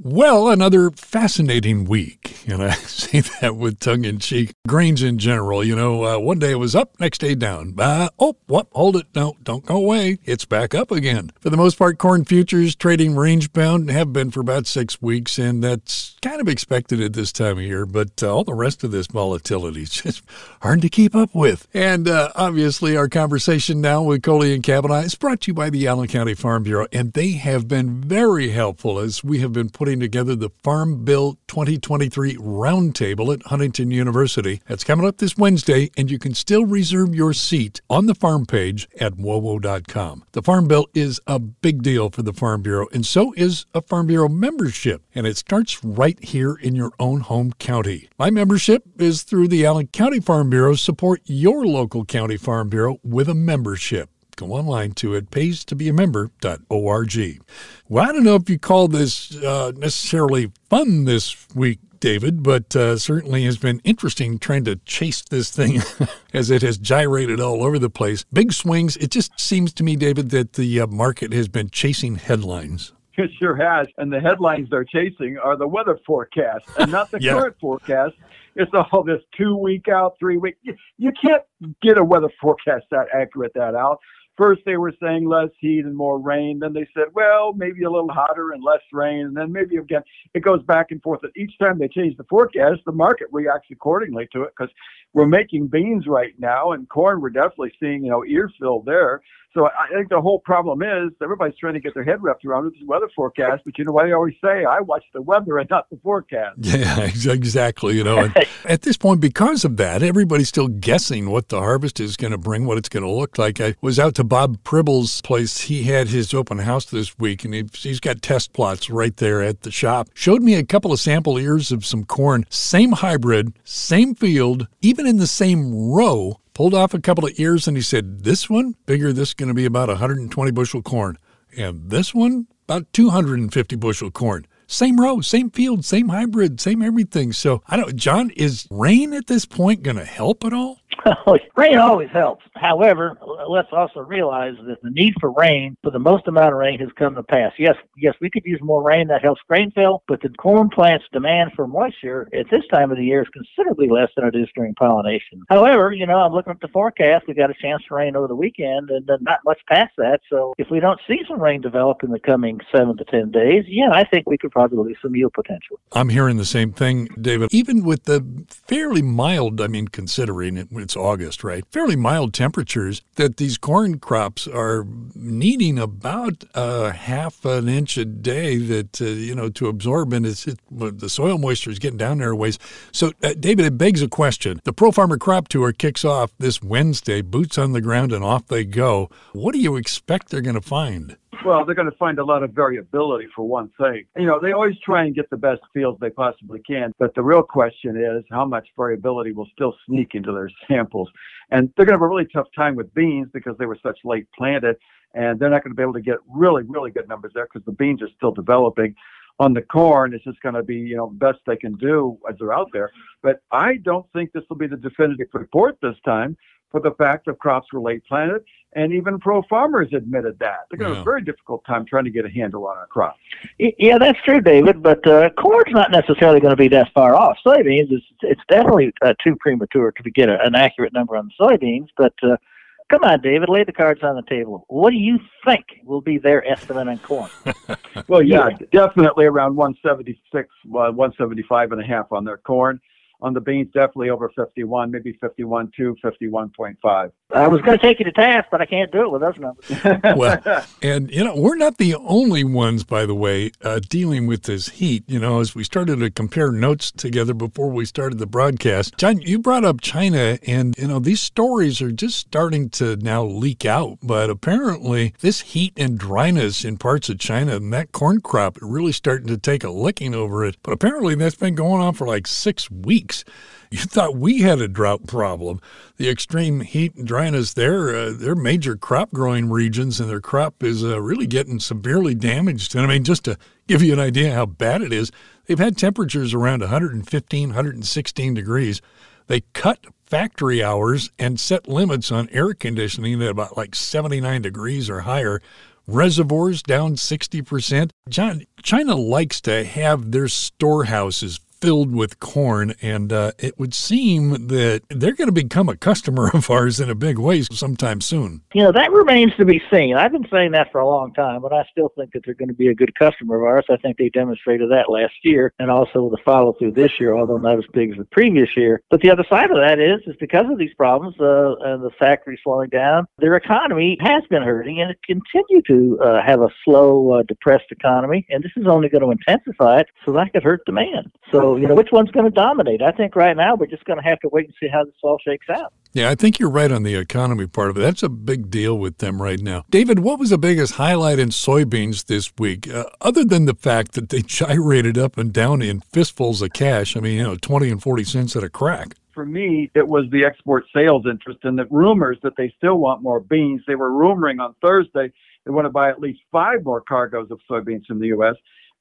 Well, another fascinating week, and I say that with tongue in cheek. Grains in general, one day it was up, next day down. Hold it. No, don't go away. It's back up again. For the most part, corn futures trading range bound have been for about 6 weeks, and that's kind of expected at this time of year, but all the rest of this volatility is just hard to keep up with. And obviously, our conversation now with Coley and Kavanaugh is brought to you by the Allen County Farm Bureau, and they have been very helpful as we have been putting together the Farm Bill 2023 Roundtable at Huntington University. That's coming up this Wednesday, and you can still reserve your seat on the farm page at wowo.com. The Farm Bill is a big deal for the Farm Bureau, and so is a Farm Bureau membership, and it starts right here in your own home county. My membership is through the Allen County Farm Bureau. Support your local county farm bureau with a membership. Go online to itpaystobeamember.org. Well, I don't know if you call this necessarily fun this week, David, but certainly has been interesting trying to chase this thing as it has gyrated all over the place. Big swings. It just seems to me, David, that the market has been chasing headlines. It sure has. And the headlines they're chasing are the weather forecast and not the current forecast. It's all this 2 week out, 3 week. You can't get a weather forecast that accurate that out. First, they were saying less heat and more rain. Then they said, well, maybe a little hotter and less rain. And then maybe again, it goes back and forth. And each time they change the forecast, the market reacts accordingly to it because we're making beans right now, and corn, we're definitely seeing, ear fill there. So I think the whole problem is everybody's trying to get their head wrapped around this weather forecast. But you know what they always say? I watch the weather and not the forecast. Yeah, exactly. At this point, because of that, everybody's still guessing what the harvest is going to bring, what it's going to look like. I was out to Bob Pribble's place. He had his open house this week, and he's got test plots right there at the shop. Showed me a couple of sample ears of some corn, same hybrid, same field, even in the same row. Pulled off a couple of ears, and he said, this one, figure this is going to be about 120 bushel corn. And this one, about 250 bushel corn. Same row, same field, same hybrid, same everything. So, John, is rain at this point going to help at all? Rain always helps. However, let's also realize that the need for rain, for the most amount of rain, has come to pass. Yes, we could use more rain. That helps grain fill, but the corn plant's demand for moisture at this time of the year is considerably less than it is during pollination. However, I'm looking at the forecast. We got a chance to rain over the weekend, and then not much past that. So if we don't see some rain develop in the coming 7 to 10 days, I think we could probably lose some yield potential. I'm hearing the same thing, David. Even with the fairly mild, considering it's August, right? Fairly mild temperatures, that these corn crops are needing about a half an inch a day that, to absorb, and the soil moisture is getting down there a ways. So, David, it begs a question. The Pro Farmer Crop Tour kicks off this Wednesday, boots on the ground and off they go. What do you expect they're going to find? Well, they're going to find a lot of variability, for one thing. They always try and get the best fields they possibly can, but the real question is how much variability will still sneak into their samples. And they're going to have a really tough time with beans because they were such late planted, and they're not going to be able to get really, really good numbers there because the beans are still developing. On the corn, it's just going to be, best they can do as they're out there. But I don't think this will be the definitive report this time, for the fact that crops were late planted, and even pro farmers admitted that. They're going to have a very difficult time trying to get a handle on our crops. Yeah, that's true, David, but corn's not necessarily going to be that far off. Soybeans, it's definitely too premature to get an accurate number on soybeans, but come on, David, lay the cards on the table. What do you think will be their estimate on corn? Well, definitely around 176, 175 and a half on their corn. On the beans, definitely over 51, maybe 51.2, 51.5. I was going to take you to task, but I can't do it with those numbers. Well, and, we're not the only ones, by the way, dealing with this heat. As we started to compare notes together before we started the broadcast, John, you brought up China, and, these stories are just starting to now leak out. But apparently, this heat and dryness in parts of China and that corn crop are really starting to take a licking over it. But apparently, that's been going on for like 6 weeks. You thought we had a drought problem. The extreme heat and dryness there, they're major crop growing regions, and their crop is really getting severely damaged. And just to give you an idea how bad it is, they've had temperatures around 115, 116 degrees. They cut factory hours and set limits on air conditioning at about like 79 degrees or higher. Reservoirs down 60%. China likes to have their storehouses filled with corn, and it would seem that they're going to become a customer of ours in a big way sometime soon. You know, that remains to be seen. I've been saying that for a long time, but I still think that they're going to be a good customer of ours. I think they demonstrated that last year, and also the follow-through this year, although not as big as the previous year. But the other side of that is because of these problems and the factory slowing down, their economy has been hurting, and it continued to have a slow, depressed economy, and this is only going to intensify it, so that could hurt demand. So, you know, which one's going to dominate? I think right now we're just going to have to wait and see how this all shakes out. Yeah, I think you're right on the economy part of it. That's a big deal with them right now. David, what was the biggest highlight in soybeans this week, other than the fact that they gyrated up and down in fistfuls of cash? I mean, you know, 20 and 40 cents at a crack. For me, it was the export sales interest and the rumors that they still want more beans. They were rumoring on Thursday they want to buy at least 5 more cargoes of soybeans from the U.S.,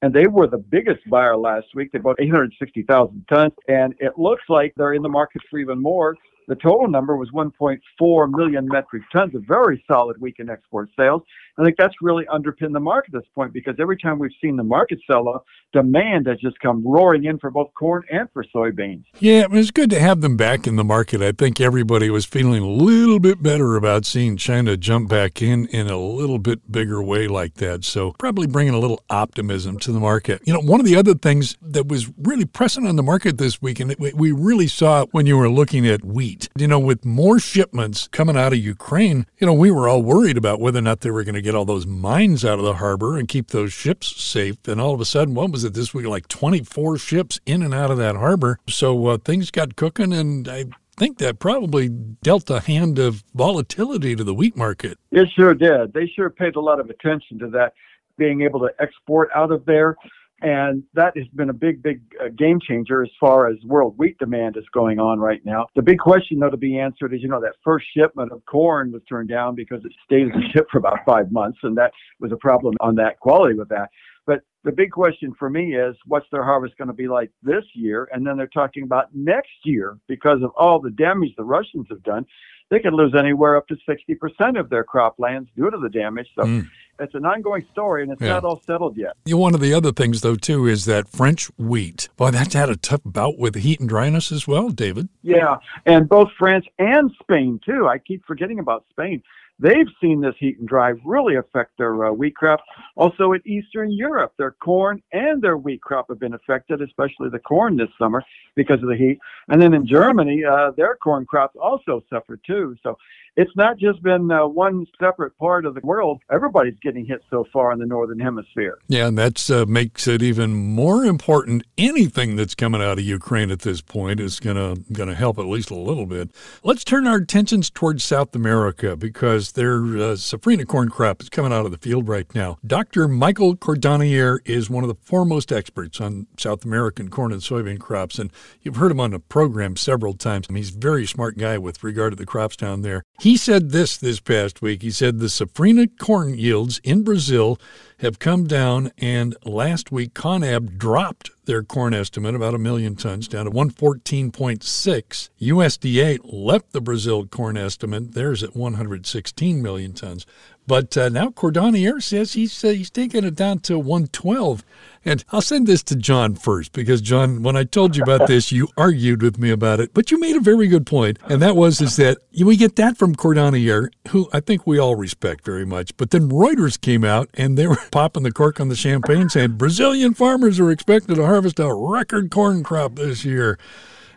and they were the biggest buyer last week. They bought 860,000 tons, and it looks like they're in the market for even more. The total number was 1.4 million metric tons, a very solid week in export sales. I think that's really underpinned the market at this point, because every time we've seen the market sell off, demand has just come roaring in for both corn and for soybeans. Yeah, it was good to have them back in the market. I think everybody was feeling a little bit better about seeing China jump back in a little bit bigger way like that. So probably bringing a little optimism to the market. You know, one of the other things that was really pressing on the market this week, and we really saw it when you were looking at wheat. You know, with more shipments coming out of Ukraine, you know, we were all worried about whether or not they were going to get all those mines out of the harbor and keep those ships safe. And all of a sudden, what was it this week? Like 24 ships in and out of that harbor. So things got cooking, and I think that probably dealt a hand of volatility to the wheat market. It sure did. They sure paid a lot of attention to that, being able to export out of there. And that has been a big, big game changer as far as world wheat demand is going on right now. The big question, though, to be answered is, you know, that first shipment of corn was turned down because it stayed in the ship for about 5 months, and that was a problem on that quality with that. But the big question for me is, what's their harvest going to be like this year? And then they're talking about next year, because of all the damage the Russians have done. They could lose anywhere up to 60% of their croplands due to the damage. So it's an ongoing story, and it's not all settled yet. One of the other things, though, too, is that French wheat. Boy, that's had a tough bout with heat and dryness as well, David. Yeah, and both France and Spain, too. I keep forgetting about Spain. They've seen this heat and dry really affect their wheat crop. Also in Eastern Europe, their corn and their wheat crop have been affected, especially the corn this summer because of the heat. And then in Germany, their corn crops also suffered too. So it's not just been one separate part of the world. Everybody's getting hit so far in the Northern Hemisphere. Yeah, and that makes it even more important. Anything that's coming out of Ukraine at this point is going to help at least a little bit. Let's turn our attentions towards South America, because their safrinha corn crop is coming out of the field right now. Dr. Michael Cordonier is one of the foremost experts on South American corn and soybean crops, and you've heard him on the program several times. He's a very smart guy with regard to the crops down there. He said this past week. He said the safrinha corn yields in Brazil have come down, and last week Conab dropped their corn estimate about 1 million tons down to 114.6. USDA left the Brazil corn estimate. Theirs at 116 million tons. But now Cordonier says he's taking it down to 112. And I'll send this to John first, because, John, when I told you about this, you argued with me about it. But you made a very good point, and that is that we get that from Cordonier, who I think we all respect very much. But then Reuters came out, and they were popping the cork on the champagne saying, Brazilian farmers are expected to harvest a record corn crop this year.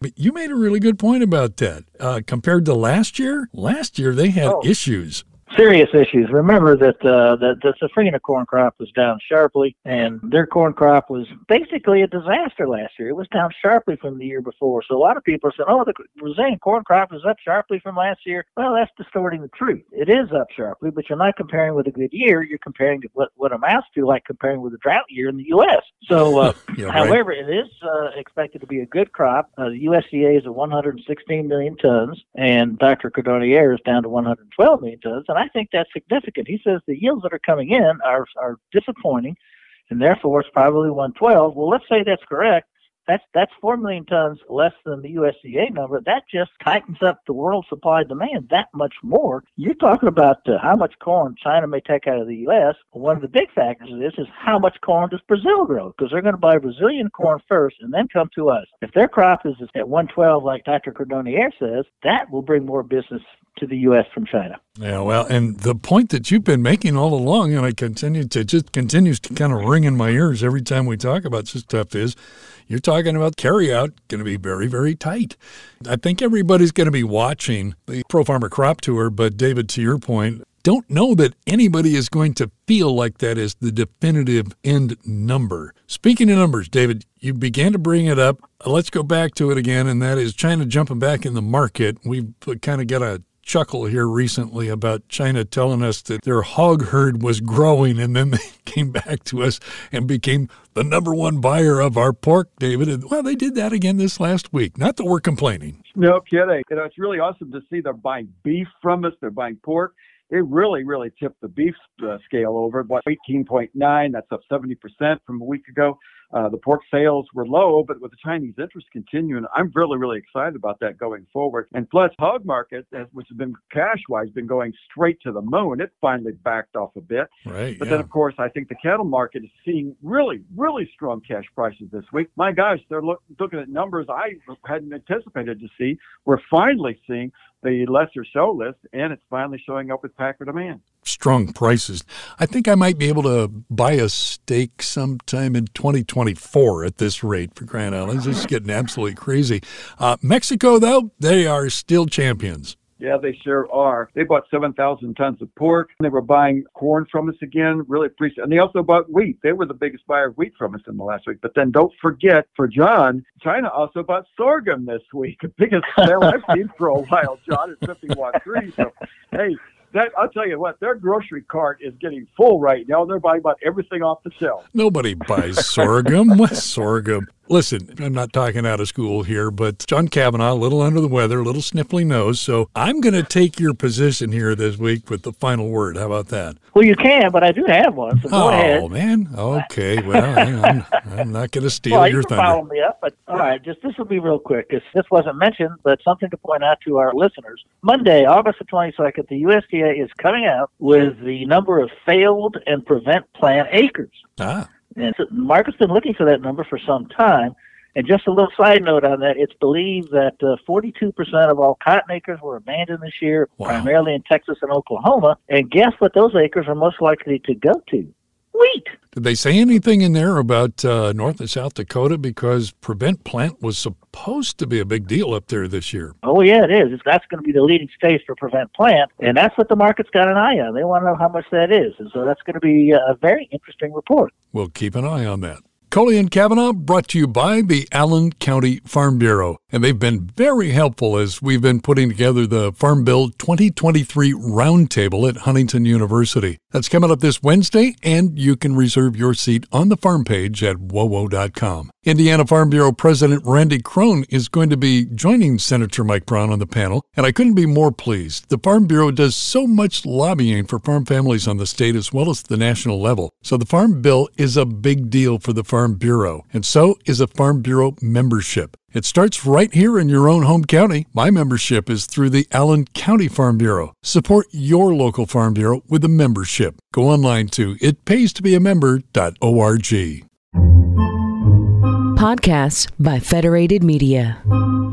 But you made a really good point about that. Compared to last year they had issues. Serious issues. Remember that the safrinha corn crop was down sharply, and their corn crop was basically a disaster last year. It was down sharply from the year before. So a lot of people said, the Brazilian corn crop is up sharply from last year. Well, that's distorting the truth. It is up sharply, but you're not comparing with a good year. You're comparing to what amounts to like comparing with a drought year in the U.S. So, however, it is expected to be a good crop. The USDA is at 116 million tons, and Dr. Cordonier is down to 112 million tons. And I think that's significant. He says the yields that are coming in are disappointing, and therefore it's probably 112. Well, let's say that's correct. That's 4 million tons less than the USDA number. That just tightens up the world supply-demand that much more. You're talking about how much corn China may take out of the U.S. One of the big factors of this is how much corn does Brazil grow, because they're going to buy Brazilian corn first and then come to us. If their crop is at 112, like Dr. Cordonier says, that will bring more business to the U.S. from China. Yeah, well, and the point that you've been making all along, and it continues to kind of ring in my ears every time we talk about this stuff, is you're talking about carryout going to be very, very tight. I think everybody's going to be watching the Pro Farmer Crop Tour, but David, to your point, don't know that anybody is going to feel like that is the definitive end number. Speaking of numbers, David, you began to bring it up. Let's go back to it again, and that is China jumping back in the market. We've kind of got a chuckle here recently about China telling us that their hog herd was growing, and then they came back to us and became the number one buyer of our pork, David. And, well, they did that again this last week. Not that we're complaining. No kidding. You know, it's really awesome to see they're buying beef from us. They're buying pork. It really, really tipped the beef scale over. What, 18.9, that's up 70% from a week ago. The pork sales were low, but with the Chinese interest continuing, I'm really, really excited about that going forward. And plus, hog market, which has been cash-wise, been going straight to the moon. It finally backed off a bit. Right, but yeah. Then, of course, I think the cattle market is seeing really, really strong cash prices this week. My gosh, they're looking at numbers I hadn't anticipated to see. We're finally seeing the lesser show list, and it's finally showing up with packer demand. Strong prices. I think I might be able to buy a steak sometime in 2024 at this rate, for crying out loud. This is getting absolutely crazy. Mexico, though, they are still champions. Yeah, they sure are. They bought 7,000 tons of pork. They were buying corn from us again. Really appreciate it. And they also bought wheat. They were the biggest buyer of wheat from us in the last week. But then don't forget, for John, China also bought sorghum this week. The biggest sale I've seen for a while, John, at 51.3. So, hey, I'll tell you what, their grocery cart is getting full right now. They're buying about everything off the shelf. Nobody buys sorghum. What's sorghum? Listen, I'm not talking out of school here, but John Kavanaugh, a little under the weather, a little sniffly nose, so I'm going to take your position here this week with the final word. How about that? Well, you can, but I do have one, so go ahead. Oh, man. Okay, well, I'm not going to steal your thunder. Well, you can follow me up, but all right, this will be real quick. This wasn't mentioned, but something to point out to our listeners. Monday, August the 22nd, the USDA is coming out with the number of failed and prevent plant acres. And so the market's been looking for that number for some time. And just a little side note on that, it's believed that 42% of all cotton acres were abandoned this year, primarily in Texas and Oklahoma. And guess what those acres are most likely to go to? Wheat. Did they say anything in there about North and South Dakota? Because prevent plant was supposed to be a big deal up there this year. Oh, yeah, it is. That's going to be the leading state for prevent plant, and that's what the market's got an eye on. They want to know how much that is, and so that's going to be a very interesting report. We'll keep an eye on that. Coley and Kavanaugh brought to you by the Allen County Farm Bureau, and they've been very helpful as we've been putting together the Farm Bill 2023 Roundtable at Huntington University. That's coming up this Wednesday, and you can reserve your seat on the farm page at wowo.com. Indiana Farm Bureau President Randy Krohn is going to be joining Senator Mike Braun on the panel, and I couldn't be more pleased. The Farm Bureau does so much lobbying for farm families on the state as well as the national level, so the Farm Bill is a big deal for the Farm Bureau, and so is a Farm Bureau membership. It starts right here in your own home county. My membership is through the Allen County Farm Bureau. Support your local Farm Bureau with a membership. Go online to itpaystobeamember.org. Podcasts by Federated Media.